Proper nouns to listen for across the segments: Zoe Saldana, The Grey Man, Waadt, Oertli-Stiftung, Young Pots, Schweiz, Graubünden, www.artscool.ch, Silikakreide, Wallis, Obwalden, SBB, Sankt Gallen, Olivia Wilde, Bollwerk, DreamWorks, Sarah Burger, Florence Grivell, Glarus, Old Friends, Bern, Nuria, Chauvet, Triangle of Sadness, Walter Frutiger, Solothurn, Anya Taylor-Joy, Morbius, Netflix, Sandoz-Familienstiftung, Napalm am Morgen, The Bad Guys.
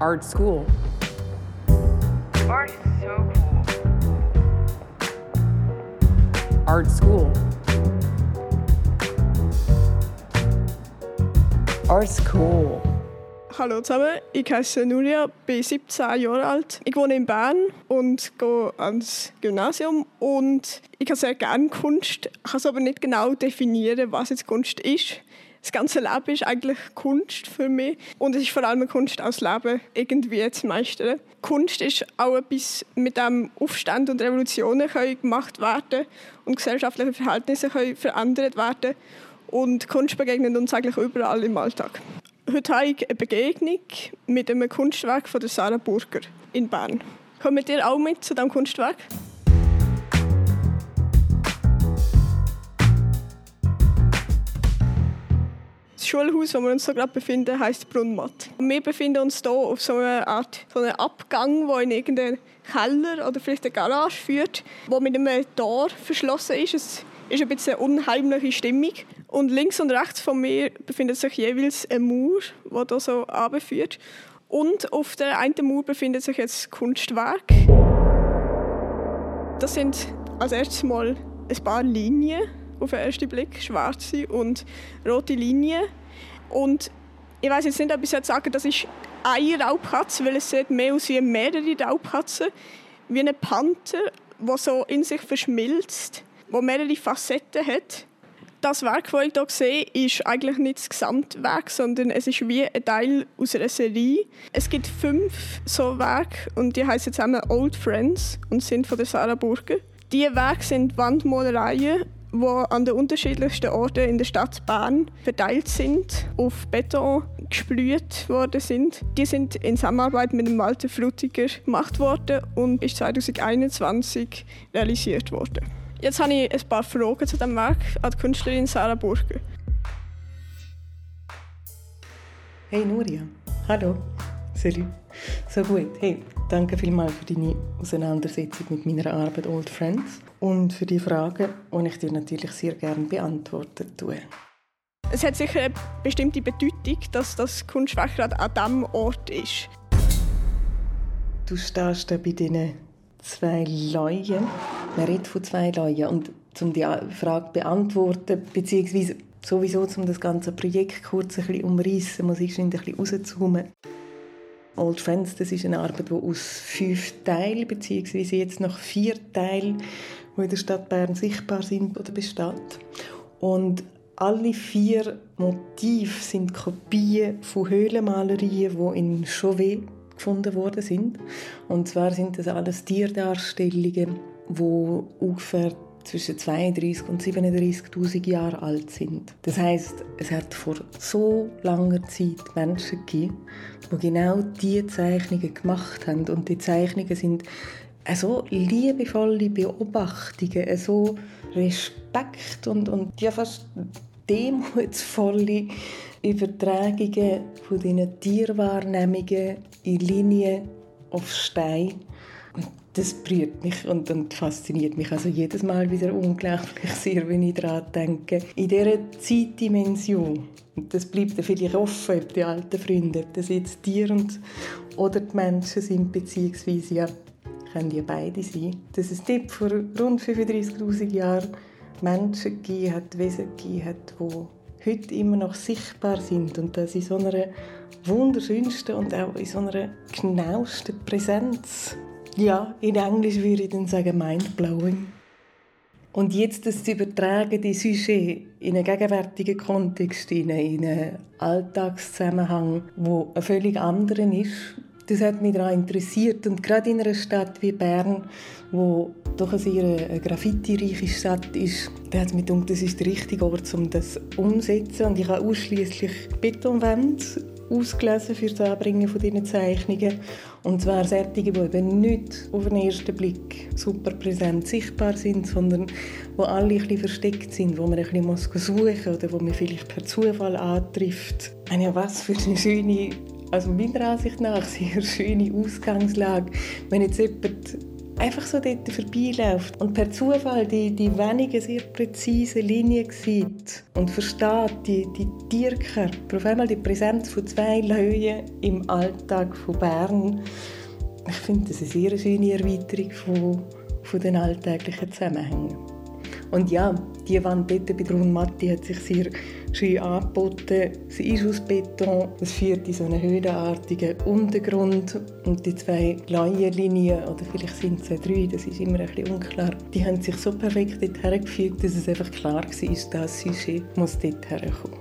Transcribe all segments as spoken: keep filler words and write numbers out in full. Art's Cool. Art is so cool. Art's Cool. Art's Cool. Hallo zusammen, ich heiße Nuria, bin siebzehn Jahre alt. Ich wohne in Bern und gehe ans Gymnasium. Und ich habe sehr gerne Kunst, ich kann es aber nicht genau definieren, was jetzt Kunst ist. Das ganze Leben ist eigentlich Kunst für mich. Und es ist vor allem Kunst aus Leben irgendwie zu meistern. Kunst ist auch etwas, mit dem Aufstand und Revolutionen können gemacht werden und gesellschaftliche Verhältnisse können verändert werden. Und Kunst begegnet uns eigentlich überall im Alltag. Heute habe ich eine Begegnung mit einem Kunstwerk von Sarah Burger in Bern. Kommt ihr auch mit zu diesem Kunstwerk? Das Schulhaus, wo wir uns so gerade befinden, heisst Brunnmatt. Wir befinden uns hier auf so einer Art so einem Abgang, der in irgendeinen Keller oder vielleicht eine Garage führt, wo mit einem Tor verschlossen ist. Es ist ein bisschen eine unheimliche Stimmung. Und links und rechts von mir befindet sich jeweils eine Mauer, die hier so runterführt. Und auf der einen Mauer befindet sich jetzt Kunstwerk. Das sind als erstes mal ein paar Linien, auf den ersten Blick, schwarze und rote Linien. Und ich weiß jetzt nicht, ob ich sagen soll, das ist eine Raubkatze, weil es sieht mehr aus wie mehrere Raubkatzen, wie ein Panther, der so in sich verschmilzt, der mehrere Facetten hat. Das Werk, das ich hier sehe, ist eigentlich nicht das Gesamtwerk, sondern es ist wie ein Teil aus einer Serie. Es gibt fünf so Werke und die heissen zusammen Old Friends und sind von der Sarah Burger. Diese Werke sind Wandmalereien, die an den unterschiedlichsten Orten in der Stadt Bern verteilt sind, auf Beton gesprüht worden sind. Die sind in Zusammenarbeit mit dem Walter Frutiger gemacht worden und ist zweitausendeinundzwanzig realisiert worden. Jetzt habe ich ein paar Fragen zu diesem Werk an die Künstlerin Sarah Burger. Hey Nuria, hallo, salut, so gut, hey, danke vielmals für deine Auseinandersetzung mit meiner Arbeit Old Friends. Und für die Fragen, die ich dir natürlich sehr gerne beantwortet tue. Es hat sicher eine bestimmte Bedeutung, dass das Kunstwerk gerade an diesem Ort ist. Du stehst da bei diesen zwei Leuen. Man redet von zwei Leuen. Und um die Frage zu beantworten, beziehungsweise sowieso, um das ganze Projekt kurz ein bisschen umreißen, muss ich ein bisschen rauszoomen. Old Friends, das ist eine Arbeit, die aus fünf Teilen, beziehungsweise jetzt noch vier Teilen, die in der Stadt Bern sichtbar sind oder besteht. Und alle vier Motive sind Kopien von Höhlenmalerien, die in Chauvet gefunden worden sind. Und zwar sind das alles Tierdarstellungen, die ungefähr zwischen zweiunddreißig und siebenunddreißigtausend Jahre alt sind. Das heisst, es hat vor so langer Zeit Menschen gegeben, die genau diese Zeichnungen gemacht haben. Und die Zeichnungen sind so liebevolle Beobachtungen, so Respekt und, und ja, fast demutsvolle Übertragungen von diesen Tierwahrnehmungen in Linien auf Stein. Das berührt mich und, und fasziniert mich also jedes Mal wieder unglaublich sehr, wenn ich daran denke. In dieser Zeitdimension, das bleibt dann vielleicht offen, ob die alten Freunde, ob das jetzt Tiere und, oder die Menschen sind, beziehungsweise ja, können ja beide sein. Dass es dort vor rund fünfunddreißigtausend Jahren Menschen gegeben hat, Wesen gegeben hat, die heute immer noch sichtbar sind und das in so einer wunderschönsten und auch in so einer genauesten Präsenz. Ja, in Englisch würde ich dann sagen mindblowing. Und jetzt das zu übertragen, die Sujet in einen gegenwärtigen Kontext, in einen Alltagszusammenhang, der ein völlig anderen ist, das hat mich daran interessiert. Und gerade in einer Stadt wie Bern, wo doch eine sehr graffitireiche Stadt ist, da hat es mich gedacht, das ist der richtige Ort, um das umzusetzen. Und ich habe ausschließlich Betonwände ausgelesen für das Anbringen von diesen Zeichnungen. Und zwar solche, die eben nicht auf den ersten Blick super präsent sichtbar sind, sondern die alle ein bisschen versteckt sind, die man ein bisschen suchen muss oder die man vielleicht per Zufall antrifft. Und ja, was für eine schöne, also meiner Ansicht nach, sehr schöne Ausgangslage, wenn jetzt jemand einfach so dort vorbeiläuft und per Zufall die, die wenigen sehr präzise Linien sieht und versteht die, die Tierkörper, auf einmal die Präsenz von zwei Löwen im Alltag von Bern. Ich finde, das ist eine sehr schöne Erweiterung von, von den alltäglichen Zusammenhängen. Und ja, die Wand dort bei Brunnmatt, die hat sich sehr schön angeboten. Sie ist aus Beton, es führt in so einen höhlenartigen Untergrund. Und die zwei Laienlinien, oder vielleicht sind es drei, das ist immer ein bisschen unklar, die haben sich so perfekt dort hergefügt, dass es einfach klar war, dass das Sujet muss dort herkommen.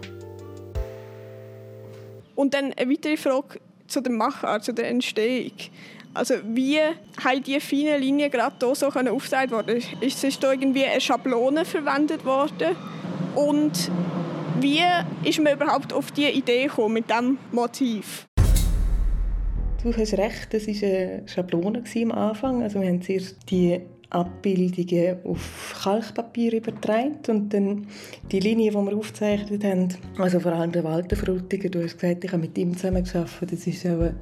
Und dann eine weitere Frage zu der Machart, zu der Entstehung. Also wie haben diese feinen Linien gerade hier so aufgeteilt worden? Ist es da irgendwie eine Schablone verwendet worden? Und wie ist man überhaupt auf diese Idee gekommen mit diesem Motiv? Du hast recht, das war eine Schablone am Anfang. Also wir haben zuerst die Abbildungen auf Kalkpapier übertragen und dann die Linie, die wir aufgezeichnet haben, also vor allem der Walter Frutiger, du hast gesagt, ich habe mit ihm zusammengearbeitet, das ist auch ein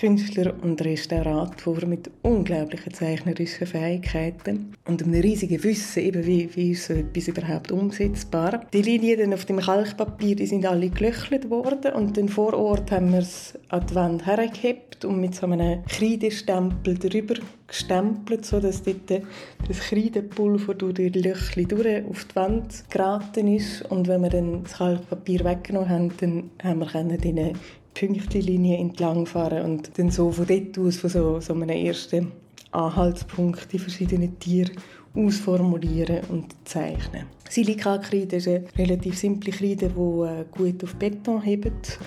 Künstler und Restaurator mit unglaublichen zeichnerischen Fähigkeiten und einem riesigen Wissen, eben wie, wie ist so etwas überhaupt umsetzbar. Die Linien dann auf dem Kalkpapier, die sind alle gelöchelt worden und dann vor Ort haben wir es an die Wand hergehebt und mit so einem Kreidestempel drüber gestempelt, sodass dort das Kreidepulver durch die Löchli durch auf die Wand geraten ist. Und wenn wir dann das Kalkpapier weggenommen haben, dann haben wir können diese Pünktlinie entlangfahren und dann so von dort aus, von so, so einem ersten Anhaltspunkt, die verschiedenen Tiere ausformulieren und zeichnen. Silikakreide ist eine relativ simple Kreide, die gut auf Beton hebt.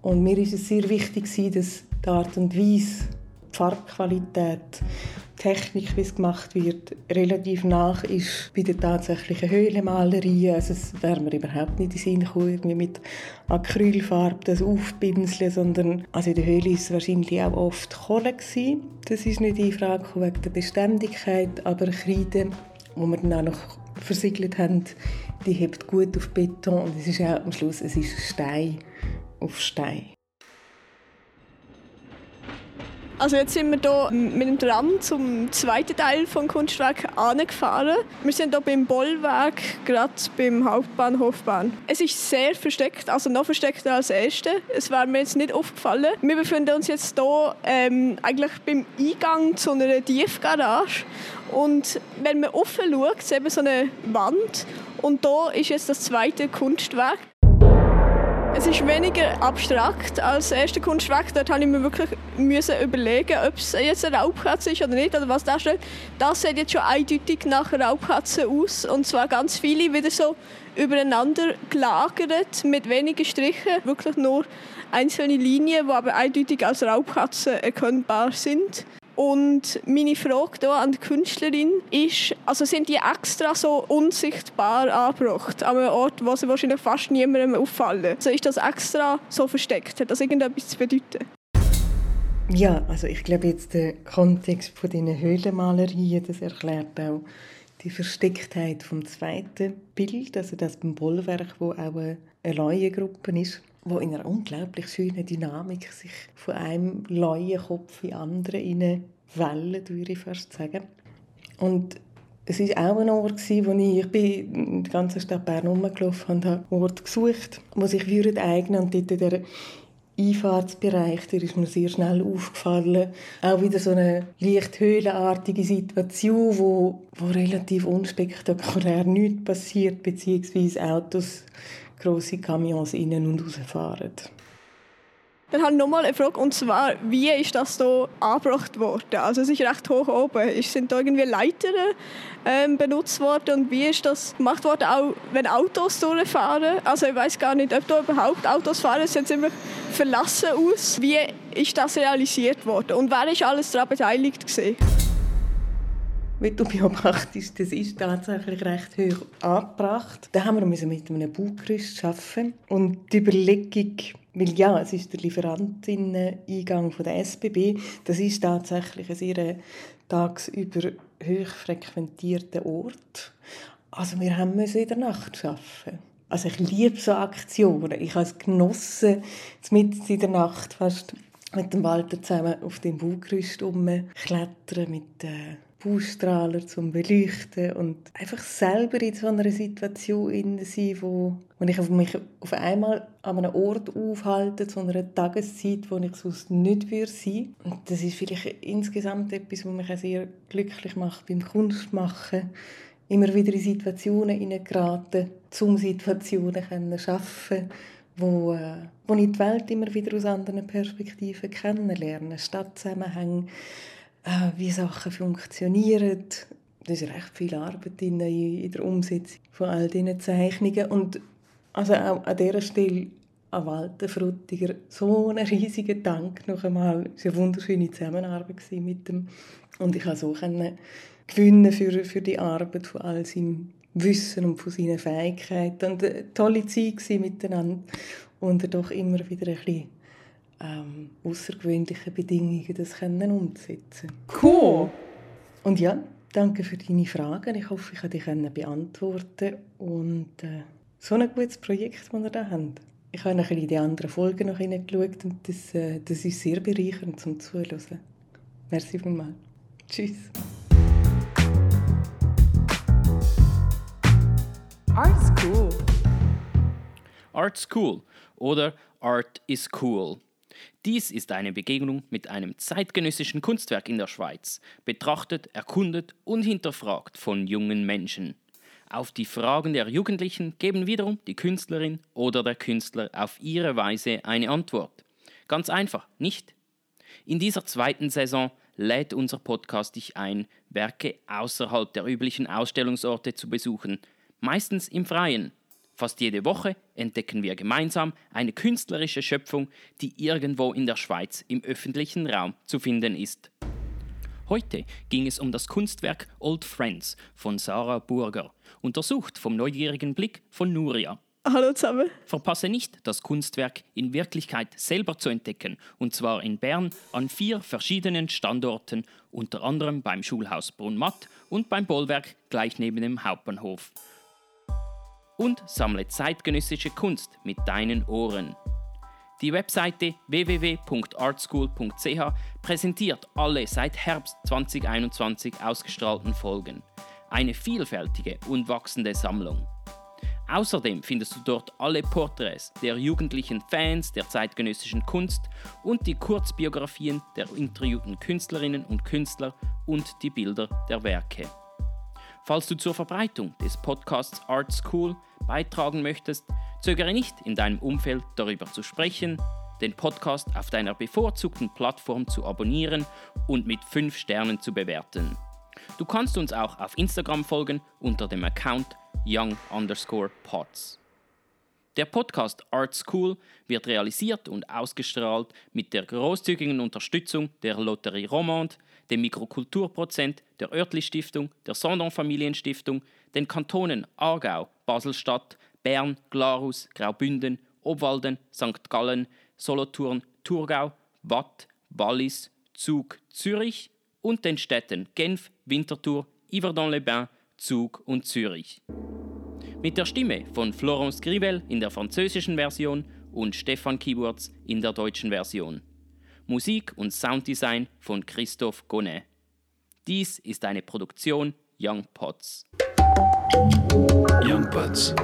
Und mir war es sehr wichtig, dass die Art und Weise, die Farbqualität, Technik, wie es gemacht wird, relativ nach ist bei der tatsächlichen Höhlenmalerei. Also es wäre mir überhaupt nicht in den Sinn gekommen, irgendwie mit Acrylfarbe das aufpinseln, sondern also in der Höhle war es wahrscheinlich auch oft Kohle gewesen. Das ist nicht die Frage wegen der Beständigkeit, aber Kreide, die wir dann auch noch versiegelt haben, die hebt gut auf Beton und es ist auch am Schluss, es ist Stein auf Stein. Also jetzt sind wir hier mit dem Tram zum zweiten Teil des Kunstwerks angefahren. Wir sind hier beim Bollwerk, gerade beim Hauptbahnhofbahn. Es ist sehr versteckt, also noch versteckter als das erste. Es wäre mir jetzt nicht aufgefallen. Wir befinden uns jetzt hier ähm, eigentlich beim Eingang zu einer Tiefgarage. Und wenn man offen schaut, ist eben so eine Wand. Und da ist jetzt das zweite Kunstwerk. Es ist weniger abstrakt als das erste Kunstwerk. Dort musste ich mir wirklich überlegen, ob es jetzt eine Raubkatze ist oder nicht. Oder was das, ist. Das sieht jetzt schon eindeutig nach Raubkatze aus. Und zwar ganz viele wieder so übereinander gelagert, mit wenigen Strichen. Wirklich nur einzelne Linien, die aber eindeutig als Raubkatze erkennbar sind. Und meine Frage hier an die Künstlerin ist, also sind die extra so unsichtbar angebracht, an einem Ort, wo sie wahrscheinlich fast niemandem auffallen. Also ist das extra so versteckt? Hat das irgendetwas zu bedeuten? Ja, also ich glaube jetzt der Kontext von diesen Höhlenmalerien, das erklärt auch die Verstecktheit vom zweiten Bild, also das beim Bollwerk, wo auch eine Laiengruppe ist, wo in einer unglaublich schönen Dynamik sich von einem Laiengopf in den anderen wellen, würde ich fast sagen. Und es war auch ein Ort, wo ich, ich bin in der ganzen Stadt Bern herumgelaufen und habe Orte gesucht, wo sich eignen würden. Und dort der Einfahrtsbereich, der ist mir sehr schnell aufgefallen. Auch wieder so eine leicht höhlenartige Situation, wo, wo relativ unspektakulär nichts passiert, beziehungsweise Autos grosse Kamions innen und rausfahren. Dann habe ich nochmal eine Frage, und zwar, wie ist das hier angebracht worden? Also es ist recht hoch oben. Sind da irgendwie Leitern ähm, benutzt worden und wie ist das gemacht worden, auch wenn Autos durchfahren? Also ich weiss gar nicht, ob da überhaupt Autos fahren, es sieht ziemlich verlassen aus. Wie ist das realisiert worden und wer ist alles daran beteiligt gewesen? Wie du beobachtest, das ist tatsächlich recht hoch angebracht. Da haben wir mit einem Baugerüst arbeiten und die Überlegung, weil ja, es ist der Lieferantinnen-Eingang der S B B, das ist tatsächlich ein sehr tagsüber hoch frequentierter Ort. Also wir haben in der Nacht arbeiten. Also ich liebe so Aktionen. Ich habe es genossen, mitten in der Nacht fast mit dem Walter zusammen auf dem Baugerüst rumzuklettern, mit äh, Baustrahler zum Beleuchten und einfach selber in so einer Situation sein, wo, wo ich mich auf einmal an einem Ort aufhalte, zu einer Tageszeit, wo ich sonst nicht sein würde. Und das ist vielleicht insgesamt etwas, was mich auch sehr glücklich macht beim Kunstmachen. Immer wieder in Situationen hineingeraten, um Situationen zu schaffen, wo, wo ich die Welt immer wieder aus anderen Perspektiven kennenlerne, Stadtzusammenhänge, wie Sachen funktionieren. Da ist recht viel Arbeit in, in der Umsetzung von all diesen Zeichnungen. Und also auch an dieser Stelle an Walter Frutiger so einen riesigen Dank noch einmal. Es war eine wunderschöne Zusammenarbeit mit ihm. Und ich konnte so gewinnen für, für die Arbeit von all seinem Wissen und von seinen Fähigkeiten. Und eine tolle Zeit miteinander unter doch immer wieder ein bisschen Ähm, außergewöhnliche Bedingungen das können umsetzen. Cool! Und ja, danke für deine Fragen. Ich hoffe, ich konnte die beantworten. Und äh, so ein gutes Projekt, das wir da haben. Ich habe noch in die anderen Folgen noch hineingeschaut und das, äh, das ist sehr bereichernd zum Zuhören. Merci vielmals. Tschüss! Art's Cool! Art's Cool oder Art is Cool. Dies ist eine Begegnung mit einem zeitgenössischen Kunstwerk in der Schweiz, betrachtet, erkundet und hinterfragt von jungen Menschen. Auf die Fragen der Jugendlichen geben wiederum die Künstlerin oder der Künstler auf ihre Weise eine Antwort. Ganz einfach, nicht? In dieser zweiten Saison lädt unser Podcast dich ein, Werke außerhalb der üblichen Ausstellungsorte zu besuchen, meistens im Freien. Fast jede Woche entdecken wir gemeinsam eine künstlerische Schöpfung, die irgendwo in der Schweiz im öffentlichen Raum zu finden ist. Heute ging es um das Kunstwerk Old Friends von Sarah Burger, untersucht vom neugierigen Blick von Nuria. Hallo zusammen! Verpasse nicht, das Kunstwerk in Wirklichkeit selber zu entdecken, und zwar in Bern an vier verschiedenen Standorten, unter anderem beim Schulhaus Brunnmatt und beim Bollwerk gleich neben dem Hauptbahnhof. Und sammle zeitgenössische Kunst mit deinen Ohren. Die Webseite w w w Punkt artscool Punkt c h präsentiert alle seit Herbst zwanzig einundzwanzig ausgestrahlten Folgen. Eine vielfältige und wachsende Sammlung. Außerdem findest du dort alle Porträts der jugendlichen Fans der zeitgenössischen Kunst und die Kurzbiografien der interviewten Künstlerinnen und Künstler und die Bilder der Werke. Falls du zur Verbreitung des Podcasts Art's Cool beitragen möchtest, zögere nicht, in deinem Umfeld darüber zu sprechen, den Podcast auf deiner bevorzugten Plattform zu abonnieren und mit fünf Sternen zu bewerten. Du kannst uns auch auf Instagram folgen unter dem Account young underscore pots. Der Podcast Art's Cool wird realisiert und ausgestrahlt mit der großzügigen Unterstützung der Lotterie Romande, dem Migros-Kulturprozent, der Oertli-Stiftung, der Sandoz-Familienstiftung, den Kantonen Aargau, Basel-Stadt, Bern, Glarus, Graubünden, Obwalden, Sankt Gallen, Solothurn, Thurgau, Waadt, Wallis, Zug, Zürich und den Städten Genf, Winterthur, Yverdon-les-Bains, Zug und Zürich. Mit der Stimme von Florence Grivell in der französischen Version und Stefan Kiburz in der deutschen Version. Musik und Sounddesign von Christoph Gonnet. Dies ist eine Produktion Young Pots. Young Pots.